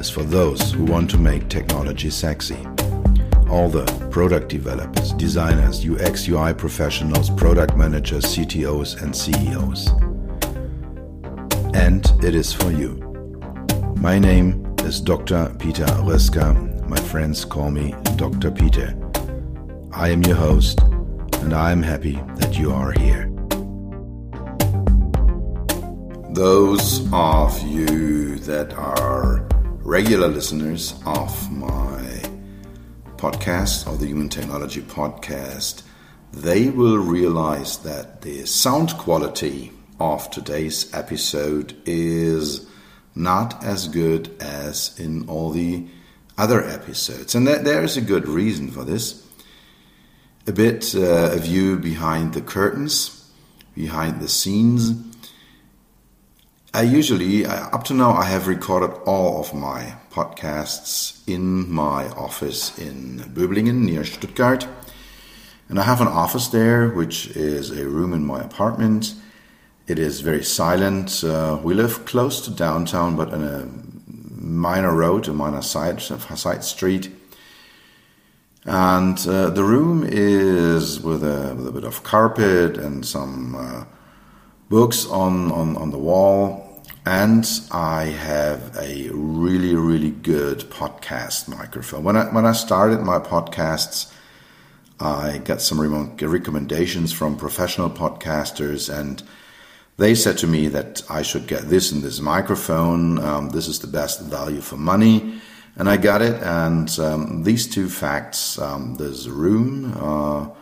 is for those who want to make technology sexy. All the product developers, designers, UX, UI professionals, product managers, CTOs and CEOs. And it is for you. My name is Dr. Peter Rössger. My friends call me Dr. Peter. I am your host and I am happy that you are here. Those of you that are regular listeners of my podcast, of the Human Technology Podcast, they will realize that the sound quality of today's episode is not as good as in all the other episodes. And there is a good reason for this. A bit a view behind the curtains, behind the scenes. Up to now, I have recorded all of my podcasts in my office in Böblingen, near Stuttgart. And I have an office there, which is a room in my apartment. It is very silent. We live close to downtown, but on a minor road, a minor side street. And the room is with a bit of carpet and some books on the wall, and I have a really, really good podcast microphone. When I started my podcasts, I got some recommendations from professional podcasters, and they said to me that I should get this and this microphone. This is the best value for money, and I got it. And these two facts, there's room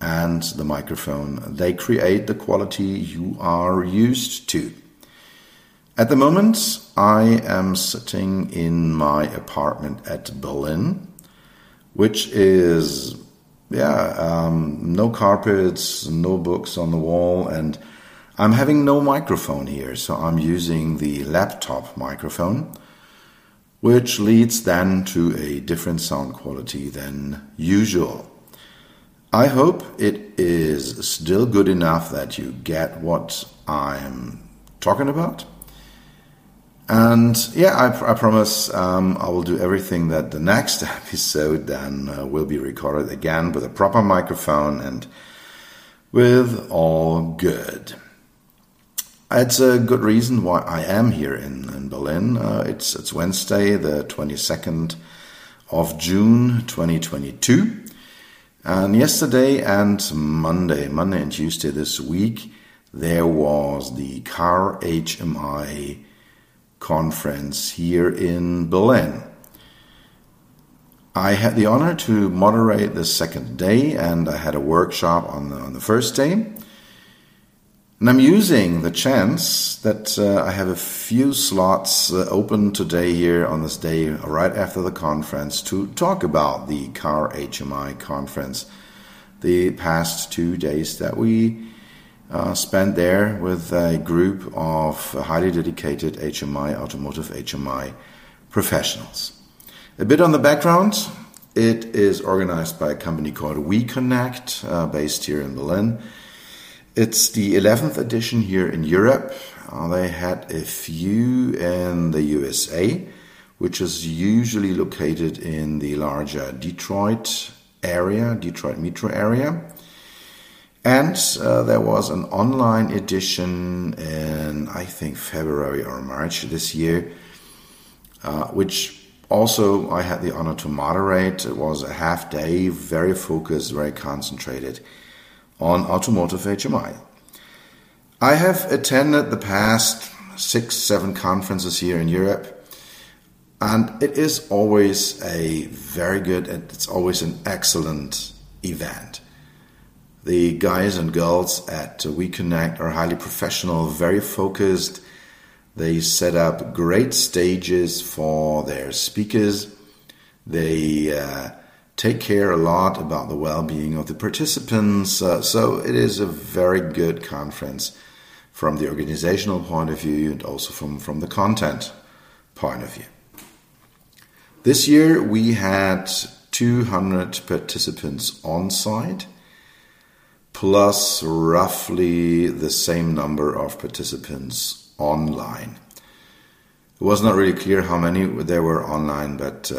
and the microphone, they create the quality you are used to. At the moment, I am sitting in my apartment at Berlin, which is, no carpets, no books on the wall, and I'm having no microphone here, so I'm using the laptop microphone, which leads then to a different sound quality than usual. I hope it is still good enough that you get what I'm talking about. And I promise I will do everything that the next episode then will be recorded again with a proper microphone and with all good. It's a good reason why I am here in Berlin. It's Wednesday, the 22nd of June, 2022. And yesterday and Monday and Tuesday this week, there was the CarHMI conference here in Berlin. I had the honor to moderate the second day, and I had a workshop on the first day. And I'm using the chance that I have a few slots open today here on this day right after the conference to talk about the CarHMI conference, the past 2 days that we spent there with a group of highly dedicated automotive HMI professionals. A bit on the background, it is organized by a company called WeConnect, based here in Berlin. It's the 11th edition here in Europe. They had a few in the USA, which is usually located in the larger Detroit metro area. And there was an online edition in, I think, February or March this year, which also I had the honor to moderate. It was a half day, very focused, very concentrated on automotive HMI. I have attended the past 6-7 conferences here in Europe, and it is always it's always an excellent event. The guys and girls at WeConnect are highly professional, very focused, They set up great stages for their speakers. They take care a lot about the well-being of the participants. So it is a very good conference from the organizational point of view and also from the content point of view. This year we had 200 participants on site, plus roughly the same number of participants online. It was not really clear how many there were online, but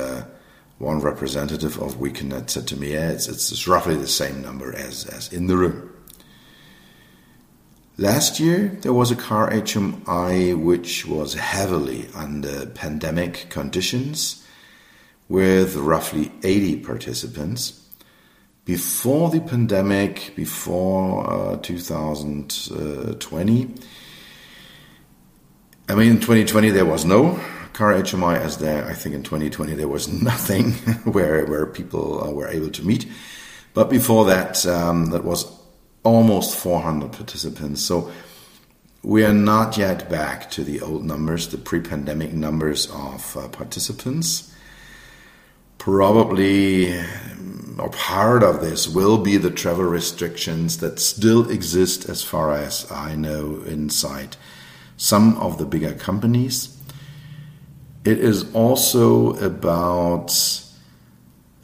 one representative of WeConnect said to me, it's roughly the same number as in the room. Last year there was a CarHMI which was heavily under pandemic conditions with roughly 80 participants. Before the pandemic, before 2020, 2020 there was no CarHMI as there. I think in 2020 there was nothing where people were able to meet. But before that, that was almost 400 participants. So we are not yet back to the old numbers, the pre-pandemic numbers of participants. Probably or part of this will be the travel restrictions that still exist, as far as I know, inside some of the bigger companies. It is also about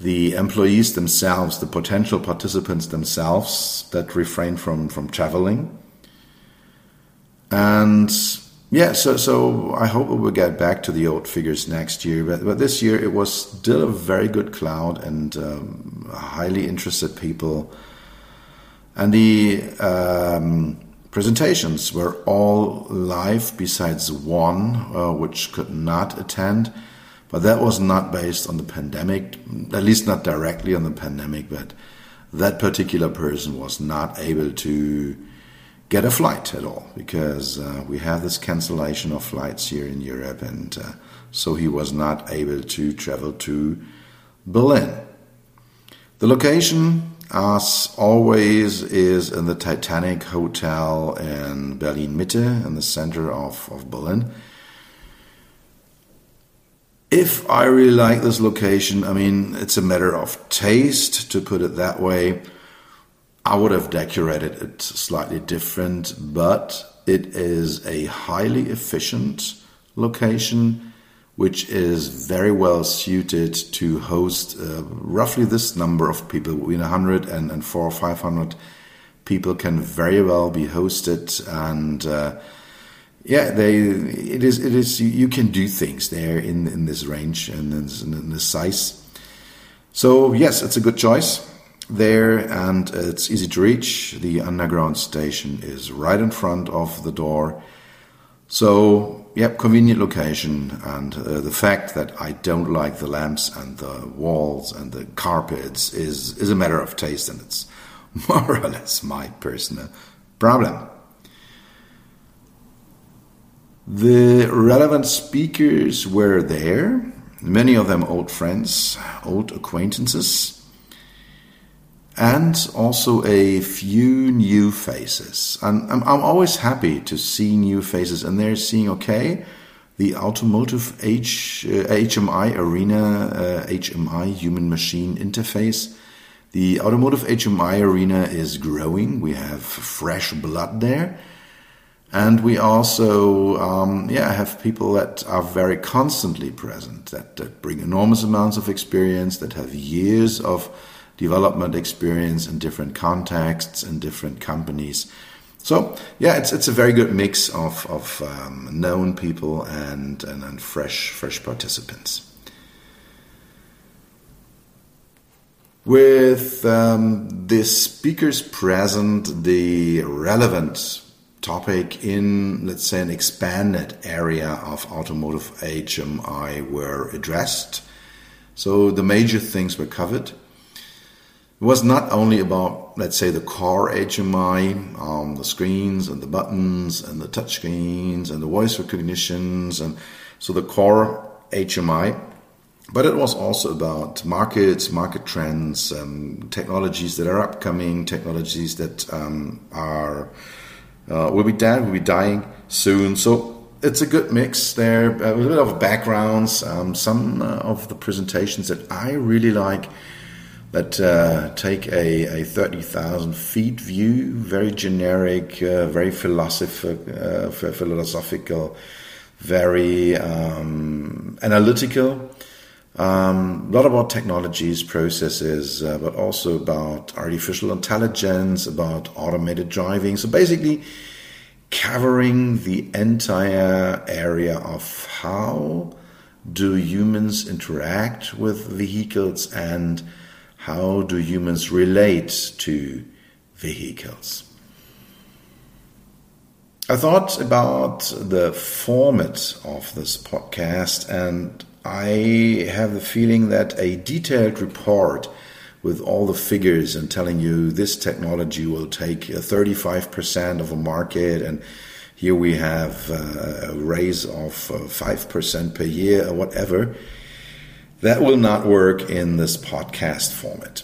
the employees themselves, the potential participants themselves that refrain from traveling. And yeah, so I hope we will get back to the old figures next year. But this year it was still a very good crowd and highly interested people. And the presentations were all live besides one, which could not attend. But that was not based on the pandemic, at least not directly on the pandemic. But that particular person was not able to get a flight at all, because we have this cancellation of flights here in Europe, and so he was not able to travel to Berlin. The location, as always, is in the Titanic Hotel in Berlin Mitte, in the center of Berlin. If I really like this location, it's a matter of taste, to put it that way. I would have decorated it slightly different, but it is a highly efficient location, which is very well suited to host roughly this number of people. Between 100 and 400 or 500 people can very well be hosted, and it is. You can do things there in this range and in this size. So yes, it's a good choice there, and it's easy to reach. The underground station is right in front of the door. So, yep, convenient location. And the fact that I don't like the lamps and the walls and the carpets is a matter of taste, and it's more or less my personal problem. The relevant speakers were there, many of them old friends, old acquaintances, and also a few new faces. And I'm always happy to see new faces. And they're seeing, okay, the automotive HMI arena, HMI, human machine interface. The automotive HMI arena is growing. We have fresh blood there. And we also have people that are very constantly present, that bring enormous amounts of experience, that have years of development experience in different contexts and different companies. So yeah, it's a very good mix of known people and fresh participants. With the speakers present, the relevant topic in, let's say, an expanded area of automotive HMI were addressed. So the major things were covered. It was not only about, let's say, the car HMI, the screens and the buttons and the touchscreens and the voice recognitions, and so the core HMI, but it was also about markets, market trends, technologies that are upcoming, technologies that will be dying soon. So it's a good mix there, a little bit of backgrounds, some of the presentations that I really like that take a 30,000 feet view, very generic, very philosophical, very analytical, a lot about technologies, processes, but also about artificial intelligence, about automated driving. So basically covering the entire area of how do humans interact with vehicles and how do humans relate to vehicles. I thought about the format of this podcast, and I have the feeling that a detailed report with all the figures and telling you this technology will take 35% of a market, and here we have a raise of 5% per year or whatever, that will not work in this podcast format.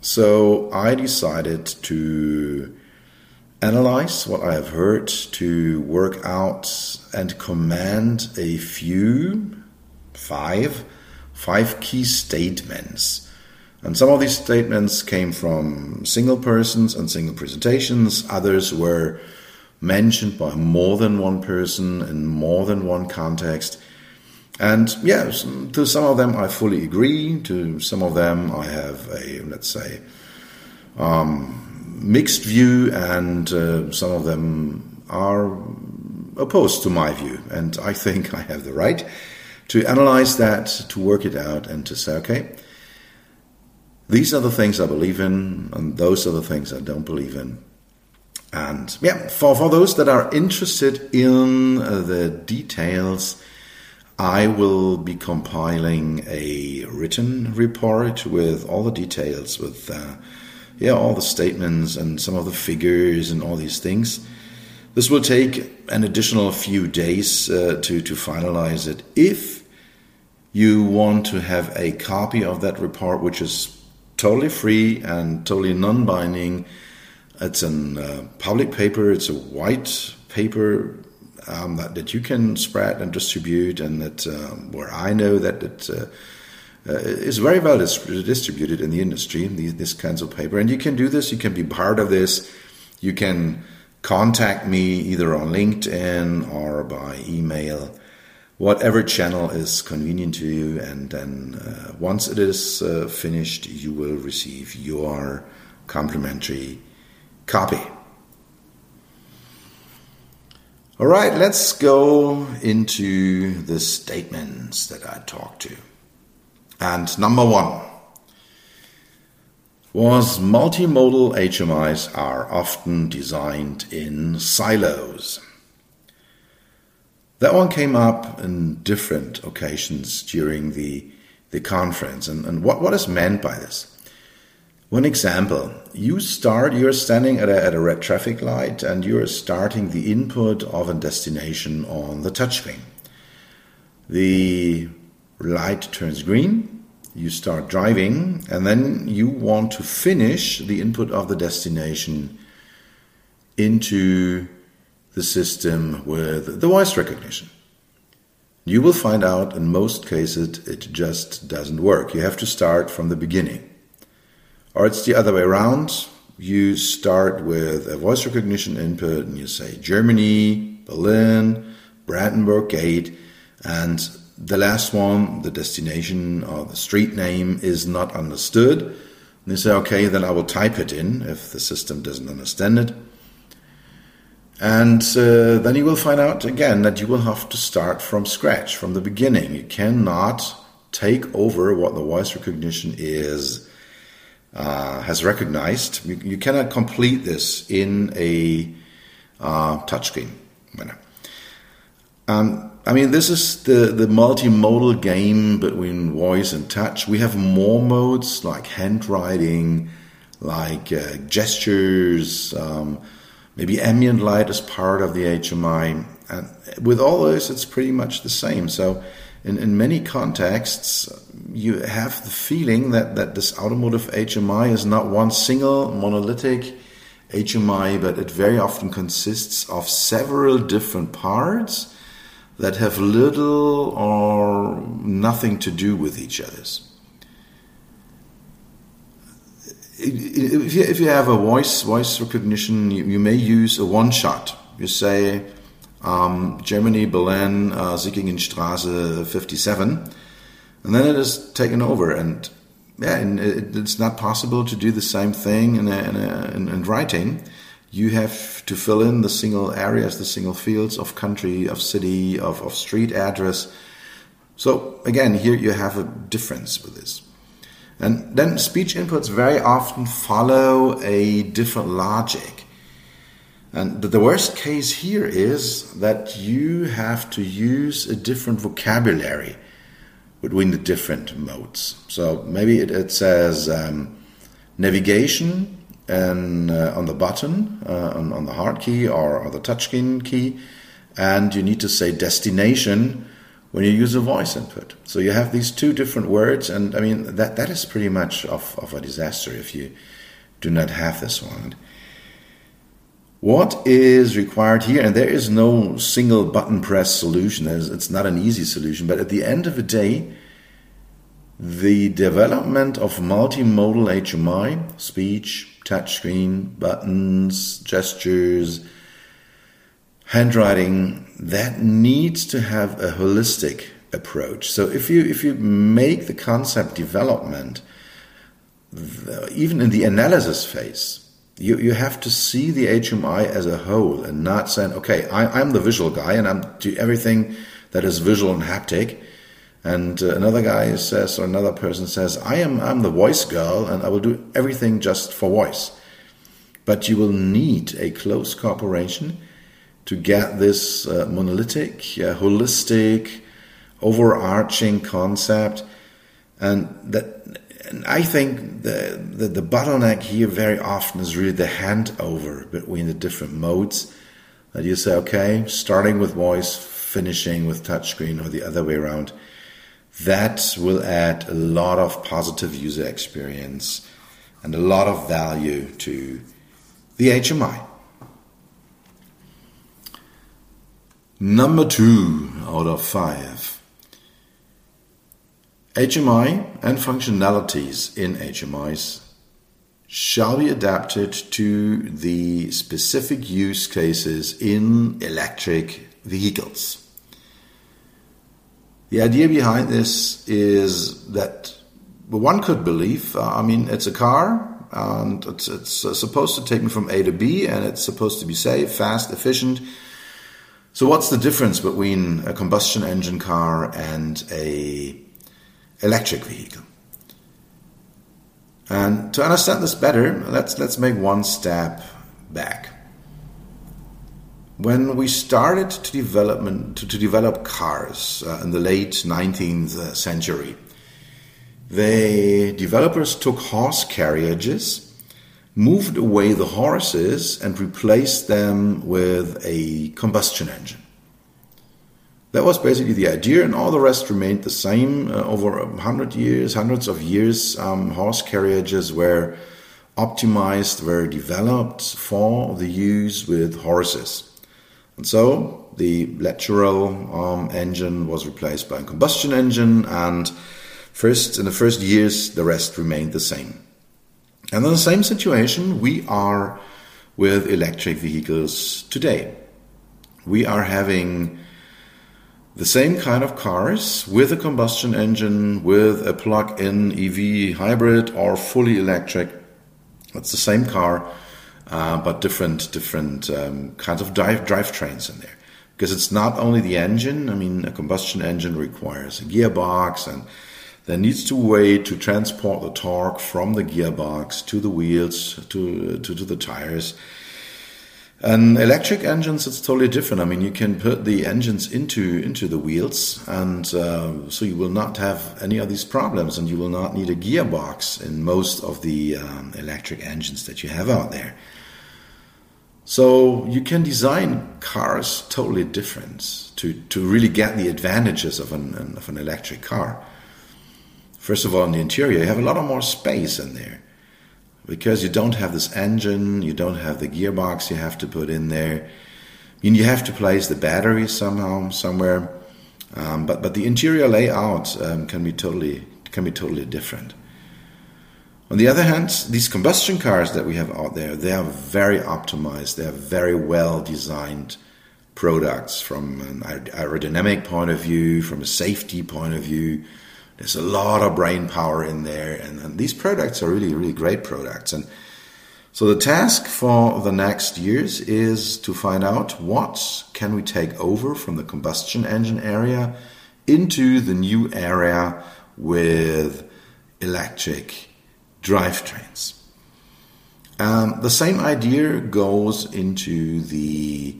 So I decided to analyze what I have heard, to work out and command a few, five key statements. And some of these statements came from single persons and single presentations. Others were mentioned by more than one person in more than one context. And yeah, to some of them I fully agree. To some of them I have a, let's say, mixed view, and some of them are opposed to my view. And I think I have the right to analyze that, to work it out, and to say, okay, these are the things I believe in, and those are the things I don't believe in. And yeah, for those that are interested in the details, I will be compiling a written report with all the details, with all the statements and some of the figures and all these things. This will take an additional few days to finalize it. If you want to have a copy of that report, which is totally free and totally non-binding, it's a public paper, it's a white paper that you can spread and distribute, and that where I know that it is very well distributed in the industry, these kinds of paper. And you can do this, you can be part of this, you can contact me either on LinkedIn or by email, whatever channel is convenient to you. And then once it is finished, you will receive your complimentary copy. All right, let's go into the statements that I talked to. And number one was multimodal HMIs are often designed in silos. That one came up in different occasions during the conference. And what is meant by this? One example, you're standing at a red traffic light, and you're starting the input of a destination on the touchscreen. The light turns green. You start driving, and then you want to finish the input of the destination into the system with the voice recognition. You will find out in most cases it just doesn't work. You have to start from the beginning. Or it's the other way around. You start with a voice recognition input and you say Germany, Berlin, Brandenburg Gate, and the last one, the destination or the street name, is not understood. And they say, okay, then I will type it in if the system doesn't understand it. And then you will find out again that you will have to start from scratch, from the beginning. You cannot take over what the voice recognition is has recognized. You cannot complete this in a touchscreen. I mean, this is the multimodal game between voice and touch. We have more modes like handwriting, like gestures, maybe ambient light is part of the HMI. And with all this, it's pretty much the same. So in many contexts, you have the feeling that this automotive HMI is not one single monolithic HMI, but it very often consists of several different parts that have little or nothing to do with each other's. If you have a voice recognition, you may use a one-shot. You say, Germany, Berlin, Sickingenstraße 57, and then it is taken over. And yeah, and it's not possible to do the same thing in writing. You have to fill in the single areas, the single fields of country, of city, of street address. So again, here you have a difference with this. And then speech inputs very often follow a different logic. And the worst case here is that you have to use a different vocabulary between the different modes. So maybe it says navigation and on the button, on the hard key or the touchscreen key, and you need to say destination when you use a voice input. So you have these two different words, and I mean that is pretty much of a disaster if you do not have this one. What is required here, and there is no single button press solution, it's not an easy solution, but at the end of the day, the development of multimodal HMI, speech, touchscreen, buttons, gestures, handwriting, that needs to have a holistic approach. So if you make the concept development, even in the analysis phase, you have to see the HMI as a whole and not saying, okay, I'm the visual guy and I'm do everything that is visual and haptic, and another guy says or another person says, I'm the voice girl and I will do everything just for voice. But you will need a close cooperation to get this monolithic, holistic, overarching concept. And I think the bottleneck here very often is really the handover between the different modes. That you say, okay, starting with voice, finishing with touchscreen, or the other way around. That will add a lot of positive user experience and a lot of value to the HMI. Number 2 out of 5. HMI and functionalities in HMIs shall be adapted to the specific use cases in electric vehicles. The idea behind this is that one could believe, it's a car and it's supposed to take me from A to B and it's supposed to be safe, fast, efficient. So what's the difference between a combustion engine car and a electric vehicle? And to understand this better, let's make one step back. When we started to develop cars in the late 19th century, the developers took horse carriages, moved away the horses and replaced them with a combustion engine. That was basically the idea, and all the rest remained the same. Over hundreds of years, horse carriages were optimized, were developed for the use with horses. And so the lateral engine was replaced by a combustion engine, and in the first years, the rest remained the same. And in the same situation we are with electric vehicles today. We are having the same kind of cars with a combustion engine, with a plug-in EV hybrid or fully electric. It's the same car, but different kinds of drivetrains in there. Because it's not only the engine. A combustion engine requires a gearbox and there needs to be a way to transport the torque from the gearbox to the wheels, to the tires. And electric engines, it's totally different. You can put the engines into the wheels, and so you will not have any of these problems, and you will not need a gearbox in most of the electric engines that you have out there. So you can design cars totally different to really get the advantages of an electric car. First of all, in the interior, you have a lot more space in there because you don't have this engine, you don't have the gearbox you have to put in there. you have to place the battery somewhere. But the interior layout can be totally different. On the other hand, these combustion cars that we have out there, they are very optimized. They are very well designed products from an aerodynamic point of view, from a safety point of view. There's a lot of brain power in there, and these products are really, really great products. And so the task for the next years is to find out what can we take over from the combustion engine area into the new area with electric drivetrains. The same idea goes into the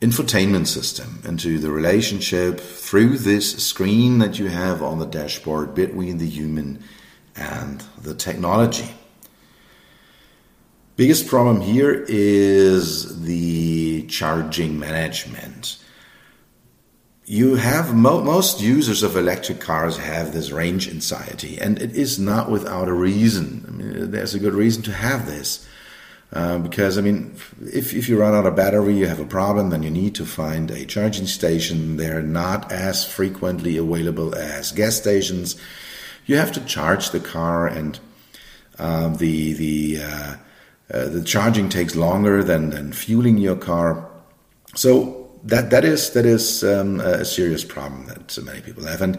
infotainment system, into the relationship through this screen that you have on the dashboard between the human and the technology. Biggest problem here is the charging management. You have most users of electric cars have this range anxiety, and it is not without a reason. I mean, there's a good reason to have this. Because, I mean, if you run out of battery, you have a problem, then you need to find a charging station. They're not as frequently available as gas stations. You have to charge the car, and the charging takes longer than fueling your car. So that is a serious problem that many people have. And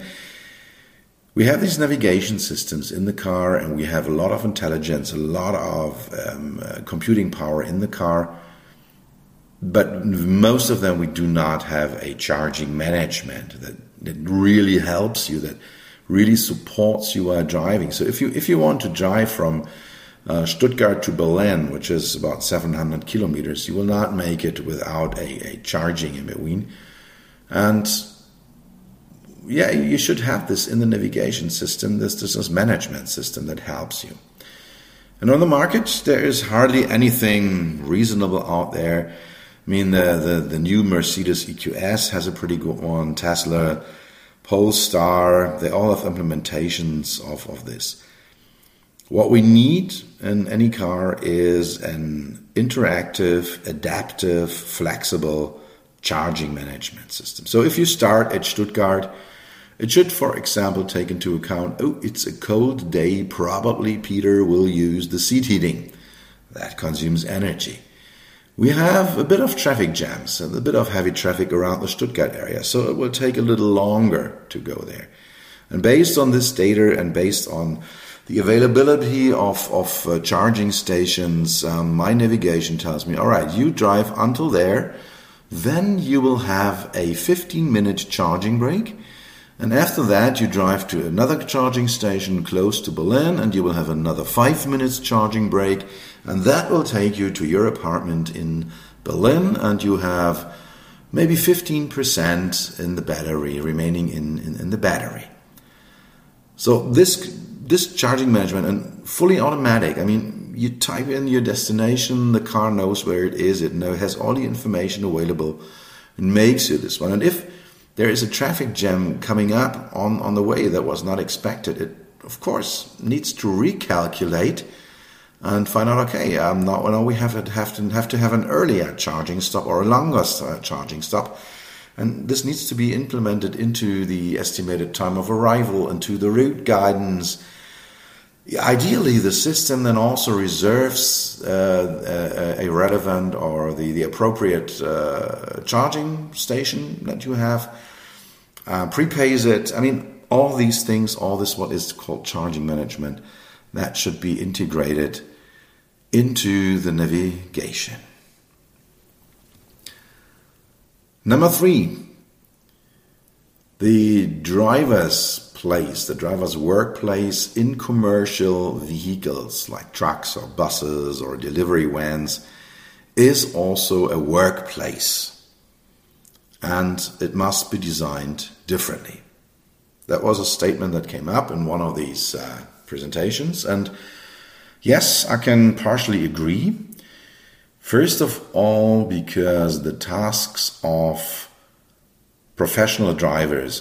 we have these navigation systems in the car, and we have a lot of intelligence, a lot of computing power in the car. But most of them, we do not have a charging management that really helps you, that really supports you while driving. So if you want to drive from Stuttgart to Berlin, which is about 700 kilometers, you will not make it without a charging in between. And yeah, you should have this in the navigation system, this business management system that helps you. And on the market, there is hardly anything reasonable out there. I mean, the new Mercedes EQS has a pretty good one, Tesla, Polestar, they all have implementations of this. What we need in any car is an interactive, adaptive, flexible charging management system. So if you start at Stuttgart, it should, for example, take into account, oh, it's a cold day, probably Peter will use the seat heating. That consumes energy. We have a bit of traffic jams and a bit of heavy traffic around the Stuttgart area, so it will take a little longer to go there. And based on this data and based on the availability of charging stations, my navigation tells me, all right, you drive until there, then you will have a 15-minute charging break. And after that, you drive to another charging station close to Berlin, and you will have another 5 minutes charging break. And that will take you to your apartment in Berlin, and you have maybe 15% in the battery, remaining in the battery. So this charging management, and fully automatic, I mean, you type in your destination, the car knows where it is, it has all the information available and makes you this one. And if there is a traffic jam coming up on the way that was not expected, it, of course, needs to recalculate and find out, okay, we have to have an earlier charging stop or a longer charging stop. And this needs to be implemented into the estimated time of arrival, into the route guidance. Ideally, the system then also reserves a relevant or the appropriate charging station that you have, prepays it. I mean, all these things, all this what is called charging management, that should be integrated into the navigation. Number 3, the driver's place, the driver's workplace in commercial vehicles like trucks or buses or delivery vans is also a workplace, and it must be designed differently. That was a statement that came up in one of these presentations, and yes, I can partially agree. First of all, because the tasks of professional drivers,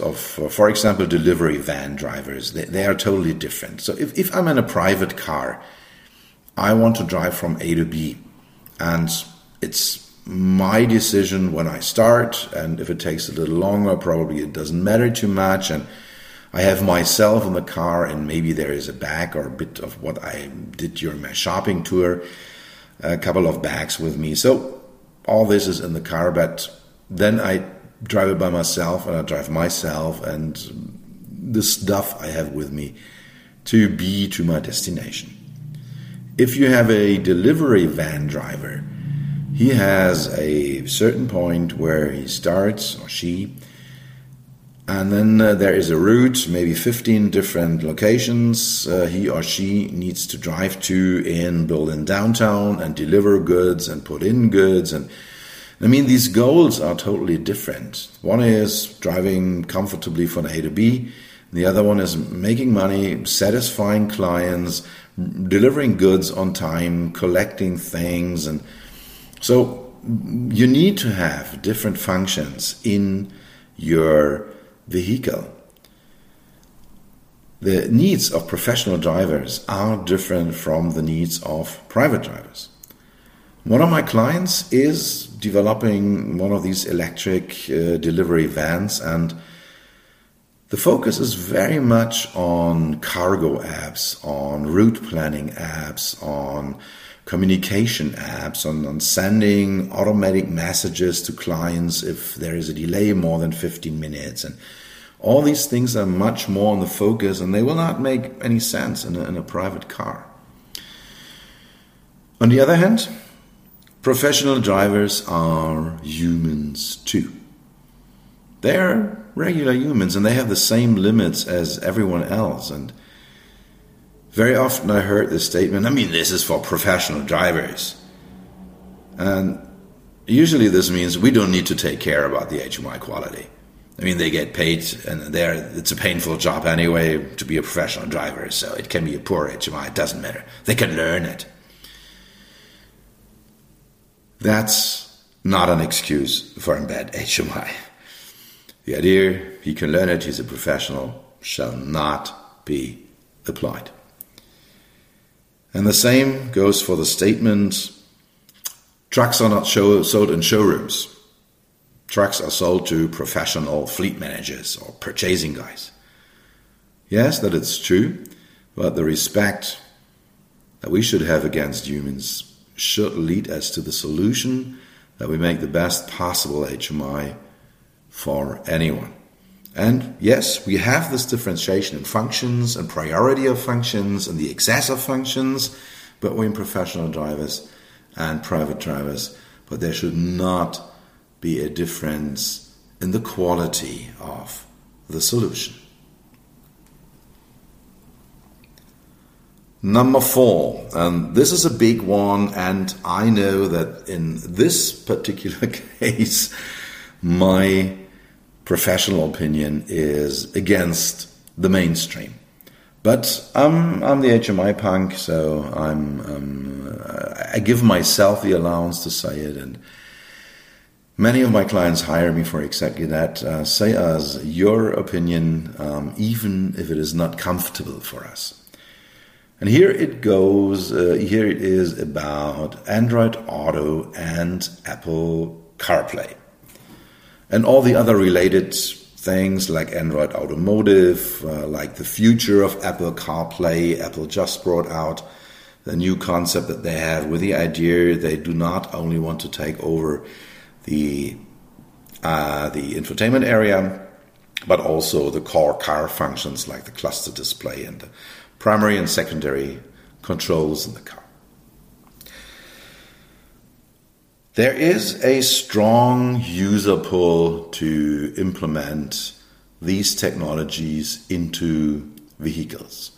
for example, delivery van drivers, they are totally different. So if I'm in a private car, I want to drive from A to B, and it's my decision when I start, and if it takes a little longer, probably it doesn't matter too much. And I have myself in the car, and maybe there is a bag or a bit of what I did during my shopping tour, a couple of bags with me. So all this is in the car, but then I drive it by myself, and I drive myself and the stuff I have with me to be to my destination. If you have a delivery van driver, he has a certain point where he starts, or she, and then there is a route, maybe 15 different locations he or she needs to drive to in Berlin downtown and deliver goods and put in goods. And I mean, these goals are totally different. One is driving comfortably from A to B. The other one is making money, satisfying clients, delivering goods on time, collecting things, and so you need to have different functions in your vehicle. The needs of professional drivers are different from the needs of private drivers. One of my clients is developing one of these electric delivery vans, and the focus is very much on cargo apps, on route planning apps, on communication apps, on sending automatic messages to clients if there is a delay more than 15 minutes. And all these things are much more on the focus, and they will not make any sense in a private car. On the other hand, professional drivers are humans too. They are regular humans, and they have the same limits as everyone else. And very often I heard this statement, I mean, this is for professional drivers. And usually this means we don't need to take care about the HMI quality. I mean, they get paid, and it's a painful job anyway to be a professional driver, so it can be a poor HMI, it doesn't matter. They can learn it. That's not an excuse for a bad HMI. The idea, he can learn it, he's a professional, shall not be applied. And the same goes for the statement, trucks are not sold in showrooms. Trucks are sold to professional fleet managers or purchasing guys. Yes, that it's true, but the respect that we should have against humans should lead us to the solution that we make the best possible HMI for anyone. And yes, we have this differentiation in functions and priority of functions and the excess of functions between professional drivers and private drivers, but there should not be a difference in the quality of the solution. Number 4, and this is a big one, and I know that in this particular case, my professional opinion is against the mainstream, but I'm the HMI punk, so I give myself the allowance to say it, and many of my clients hire me for exactly that. Say us your opinion, even if it is not comfortable for us. And here it goes. Here it is about Android Auto and Apple CarPlay. And all the other related things like Android Automotive, like the future of Apple CarPlay. Apple just brought out the new concept that they have with the idea they do not only want to take over the infotainment area, but also the core car functions like the cluster display and the primary and secondary controls in the car. There is a strong user pull to implement these technologies into vehicles.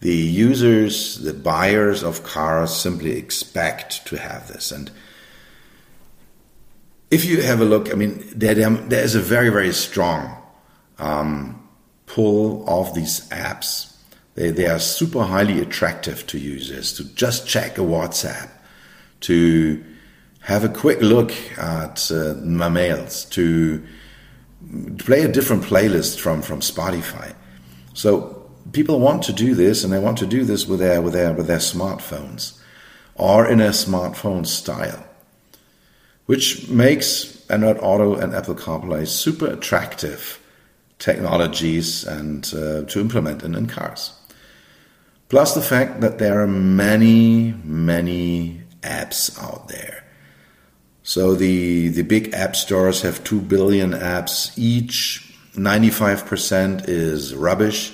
The users, the buyers of cars simply expect to have this. And if you have a look, I mean, there is a very, very strong pull of these apps. They are super highly attractive to users to just check a WhatsApp, to have a quick look at my mails, to play a different playlist from Spotify. So people want to do this, and they want to do this with their smartphones, or in a smartphone style. which makes Android Auto and Apple CarPlay super attractive technologies and to implement in cars. Plus the fact that there are many, many apps out there. So the big app stores have 2 billion apps each. 95% is rubbish,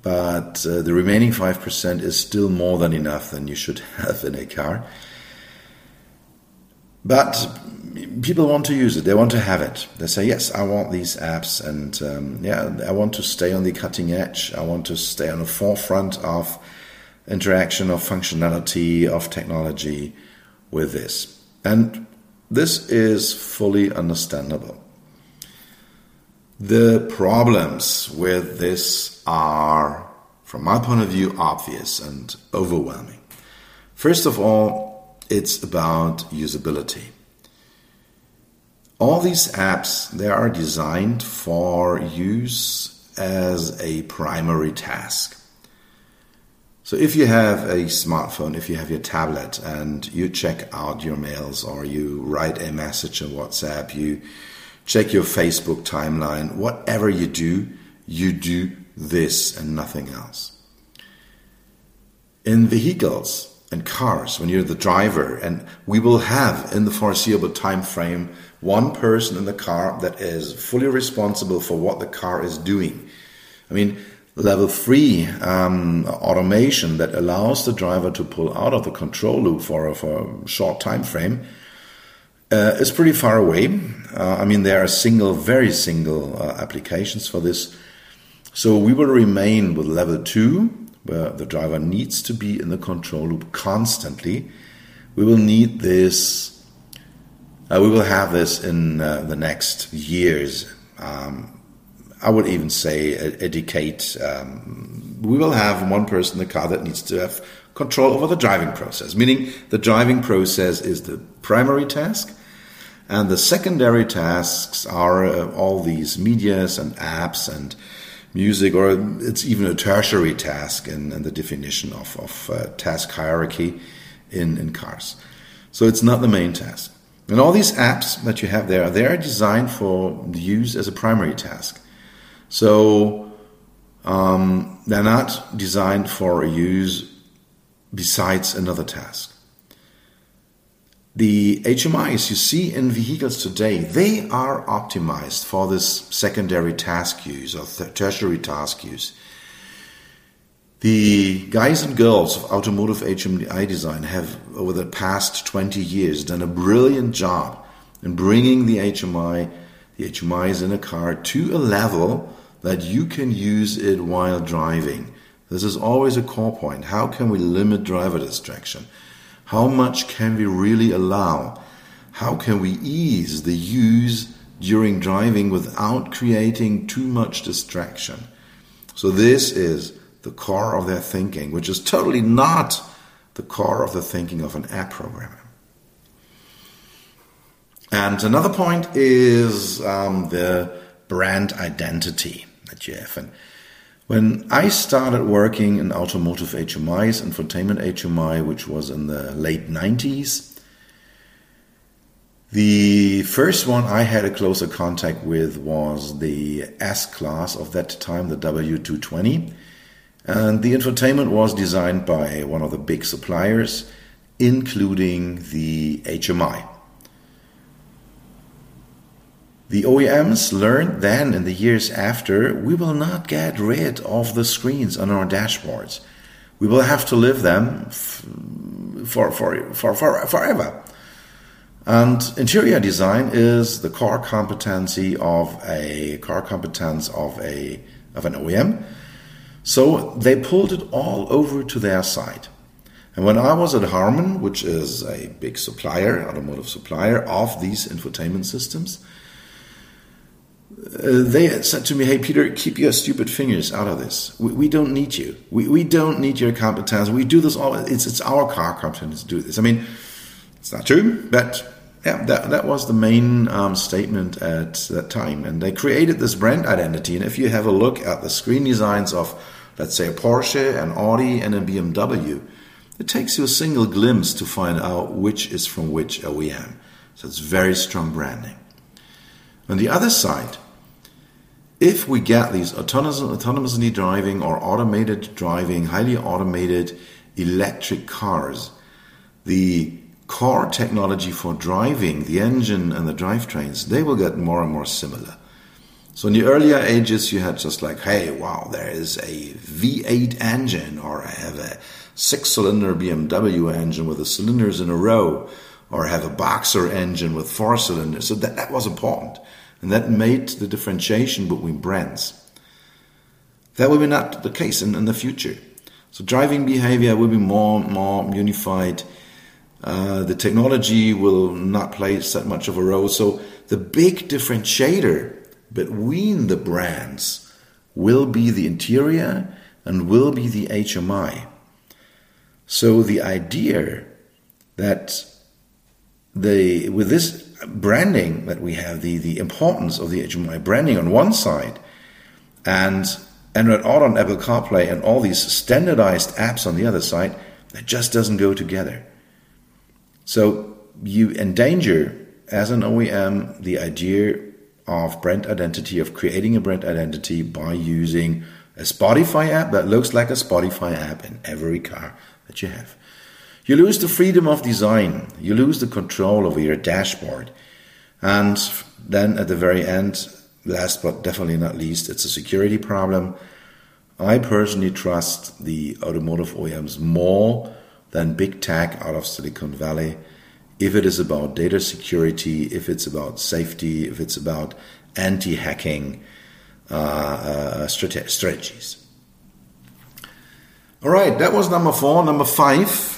but the remaining 5% is still more than enough than you should have in a car. But people want to use it. They want to have it. They say, yes, I want these apps. And I want to stay on the cutting edge. I want to stay on the forefront of interaction, of functionality, of technology with this. And this is fully understandable. The problems with this are, from my point of view, obvious and overwhelming. First of all, it's about usability. All these apps, they are designed for use as a primary task. So if you have a smartphone, if you have your tablet and you check out your mails or you write a message on WhatsApp, you check your Facebook timeline, whatever you do this and nothing else. In vehicles and cars, when you're the driver, and we will have in the foreseeable time frame one person in the car that is fully responsible for what the car is doing. I mean, level 3 automation that allows the driver to pull out of the control loop for a short time frame is pretty far away. There are very single applications for this. So we will remain with level 2, where the driver needs to be in the control loop constantly. We will need this, we will have this in the next years. I would even say a decade. We will have one person in the car that needs to have control over the driving process, meaning the driving process is the primary task, and the secondary tasks are all these medias and apps and music, or it's even a tertiary task in the definition of task hierarchy in cars. So it's not the main task. And all these apps that you have there, they are designed for use as a primary task. So they're not designed for use besides another task. The HMIs you see in vehicles today, they are optimized for this secondary task use or tertiary task use. The guys and girls of automotive HMI design have, over the past 20 years, done a brilliant job in bringing the HMIs in a car to a level that you can use it while driving. This is always a core point. How can we limit driver distraction? How much can we really allow? How can we ease the use during driving without creating too much distraction? So this is the core of their thinking, which is totally not the core of the thinking of an app programmer. And another point is the brand identity that you have. And when I started working in automotive HMIs, infotainment HMI, which was in the late 90s, the first one I had a closer contact with was the S-class of that time, the W220. And the infotainment was designed by one of the big suppliers, including the HMI. The OEMs learned then, in the years after, we will not get rid of the screens on our dashboards. We will have to live them for forever. And interior design is the core competency of an OEM. So they pulled it all over to their side. And when I was at Harman, which is a big automotive supplier of these infotainment systems, they said to me, hey, Peter, keep your stupid fingers out of this. We don't need you. We don't need your competence. We do this all. It's our car competence to do this. I mean, it's not true, but yeah, that was the main statement at that time. And they created this brand identity. And if you have a look at the screen designs of, let's say, a Porsche, an Audi, and a BMW, it takes you a single glimpse to find out which is from which OEM. So it's very strong branding. On the other side, if we get these autonomously driving or automated driving, highly automated electric cars, the core technology for driving, the engine and the drivetrains, they will get more and more similar. So in the earlier ages, you had just like, hey, wow, there is a V8 engine, or I have a 6-cylinder BMW engine with the cylinders in a row, or have a Boxer engine with 4 cylinders. So that was important. And that made the differentiation between brands. That will be not the case in the future. So driving behavior will be more and more unified. The technology will not play that much of a role. So the big differentiator between the brands will be the interior and will be the HMI. So the idea that with this branding that we have, the importance of the HMI branding on one side and Android Auto and Apple CarPlay and all these standardized apps on the other side, that just doesn't go together. So you endanger, as an OEM, the idea of brand identity, of creating a brand identity by using a Spotify app that looks like a Spotify app in every car that you have. You lose the freedom of design. You lose the control over your dashboard. And then at the very end, last but definitely not least, it's a security problem. I personally trust the automotive OEMs more than big tech out of Silicon Valley. If it is about data security, if it's about safety, if it's about anti-hacking strategies. All right, that was number 4. Number 5.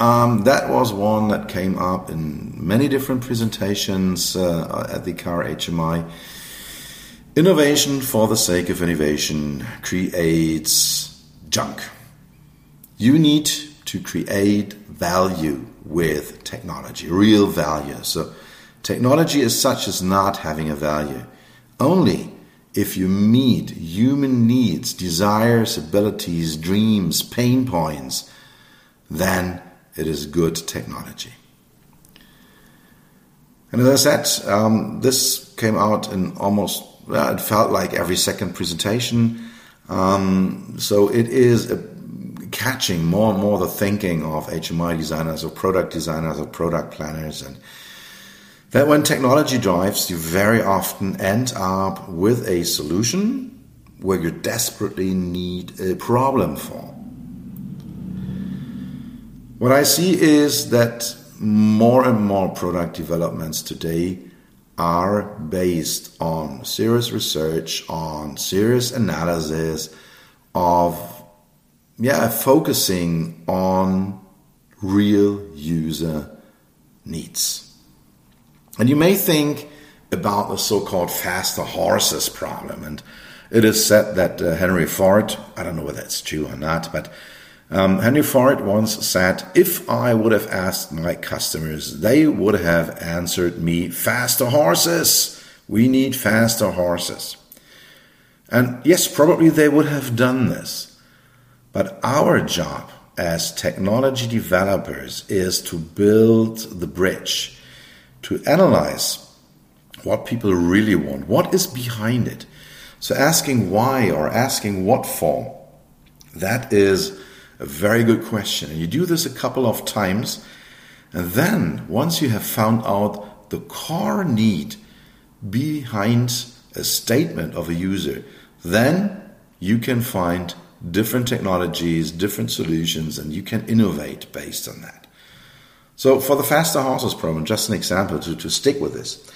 That was one that came up in many different presentations at the CarHMI. Innovation for the sake of innovation creates junk. You need to create value with technology, real value. So technology as such is not having a value. Only if you meet human needs, desires, abilities, dreams, pain points, then it is good technology. And as I said, this came out in almost, it felt like every second presentation. So it is catching more and more the thinking of HMI designers, of product designers, of product planners. And that when technology drives, you very often end up with a solution where you desperately need a problem for. What I see is that more and more product developments today are based on serious research, on serious analysis, of focusing on real user needs. And you may think about the so-called faster horses problem. And it is said that Henry Ford, I don't know whether it's true or not, but Henry Ford once said, if I would have asked my customers, they would have answered me, faster horses. We need faster horses. And yes, probably they would have done this. But our job as technology developers is to build the bridge, to analyze what people really want, what is behind it. So asking why or asking what for, that is a very good question. And you do this a couple of times. And then once you have found out the core need behind a statement of a user, then you can find different technologies, different solutions, and you can innovate based on that. So for the faster horses problem, just an example to stick with this.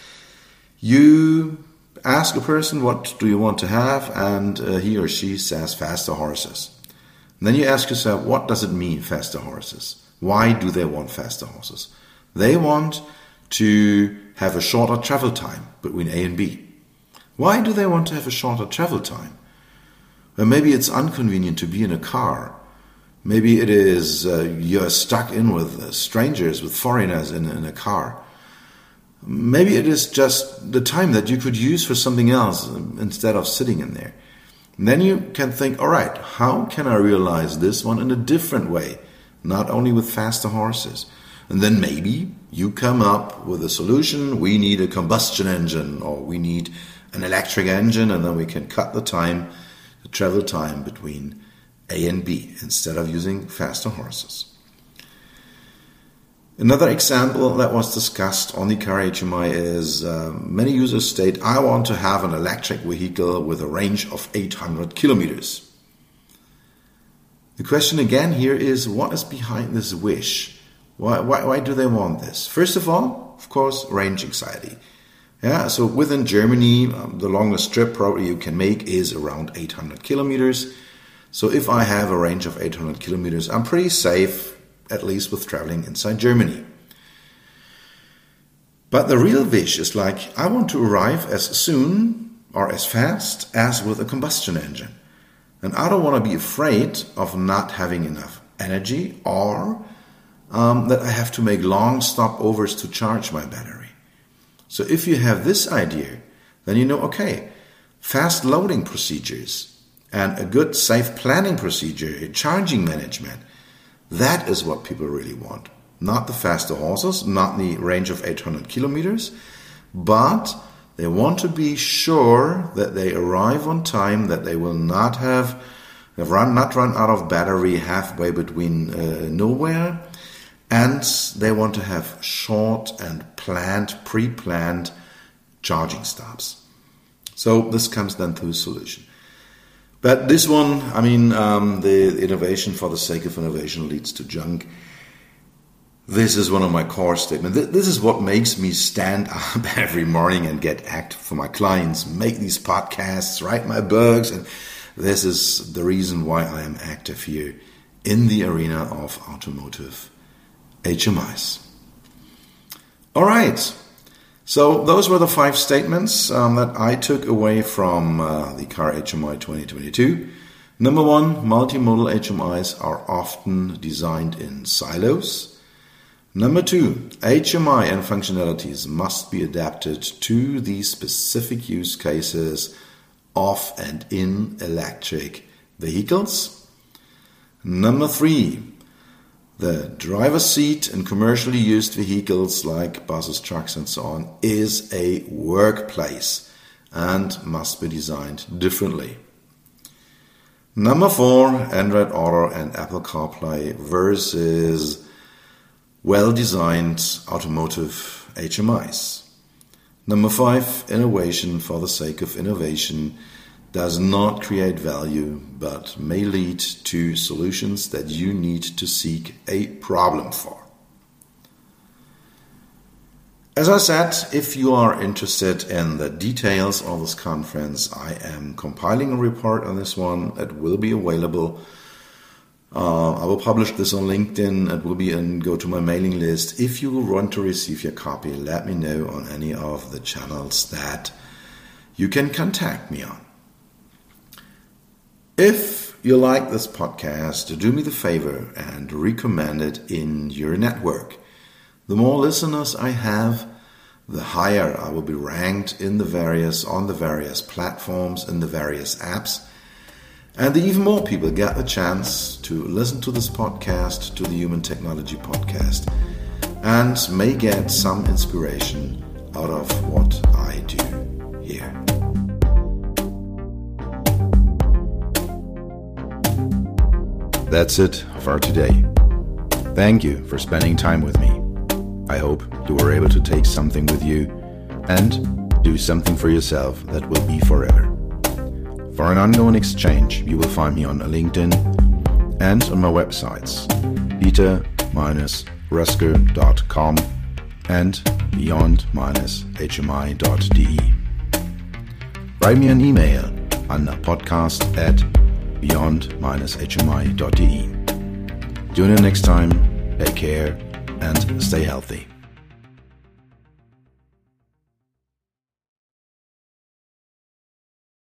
You ask a person, what do you want to have? And he or she says faster horses. And then you ask yourself, what does it mean, faster horses? Why do they want faster horses? They want to have a shorter travel time between A and B. Why do they want to have a shorter travel time? Well, maybe it's inconvenient to be in a car. Maybe it is you're stuck in with strangers, with foreigners in a car. Maybe it is just the time that you could use for something else instead of sitting in there. And then you can think, all right, how can I realize this one in a different way? Not only with faster horses. And then maybe you come up with a solution. We need a combustion engine, or we need an electric engine, and then we can cut the time, the travel time between A and B, instead of using faster horses. Another example that was discussed on the CarHMI is many users state, I want to have an electric vehicle with a range of 800 kilometers. The question again here is, what is behind this wish? Why do they want this? First of all, of course, range anxiety. Yeah, so within Germany, the longest trip probably you can make is around 800 kilometers. So if I have a range of 800 kilometers, I'm pretty safe, at least with traveling inside Germany. But the real wish is like, I want to arrive as soon or as fast as with a combustion engine. And I don't want to be afraid of not having enough energy, or that I have to make long stopovers to charge my battery. So if you have this idea, then you know, okay, fast loading procedures and a good safe planning procedure, charging management, that is what people really want. Not the faster horses, not the range of 800 kilometers, but they want to be sure that they arrive on time, that they will not have run out of battery halfway between nowhere, and they want to have short and pre-planned charging stops. So this comes then through solution. But this one, I mean, the innovation for the sake of innovation leads to junk. This is one of my core statements. This is what makes me stand up every morning and get active for my clients, make these podcasts, write my books. And this is the reason why I am active here in the arena of automotive HMIs. All right. So those were the 5 statements that I took away from the CarHMI 2022. Number 1, multimodal HMIs are often designed in silos. Number 2, HMI and functionalities must be adapted to the specific use cases of and in electric vehicles. Number 3, the driver's seat in commercially used vehicles like buses, trucks, and so on is a workplace and must be designed differently. Number 4, Android Auto and Apple CarPlay versus well-designed automotive HMIs. Number 5, innovation for the sake of innovation does not create value, but may lead to solutions that you need to seek a problem for. As I said, if you are interested in the details of this conference, I am compiling a report on this one. It will be available. I will publish this on LinkedIn. It will be in, go to my mailing list. If you want to receive your copy, let me know on any of the channels that you can contact me on. If you like this podcast, do me the favor and recommend it in your network. The more listeners I have, the higher I will be ranked in on the various platforms, in the various apps. And even more people get the chance to listen to this podcast, to the Human Technology Podcast, and may get some inspiration out of what I do here. That's it for today. Thank you for spending time with me. I hope you were able to take something with you and do something for yourself that will be forever. For an ongoing exchange, you will find me on LinkedIn and on my websites peter-rössger.com and beyond-hmi.de. Write me an email on podcast@beyond-hmi.de. Tune in next time, take care, and stay healthy.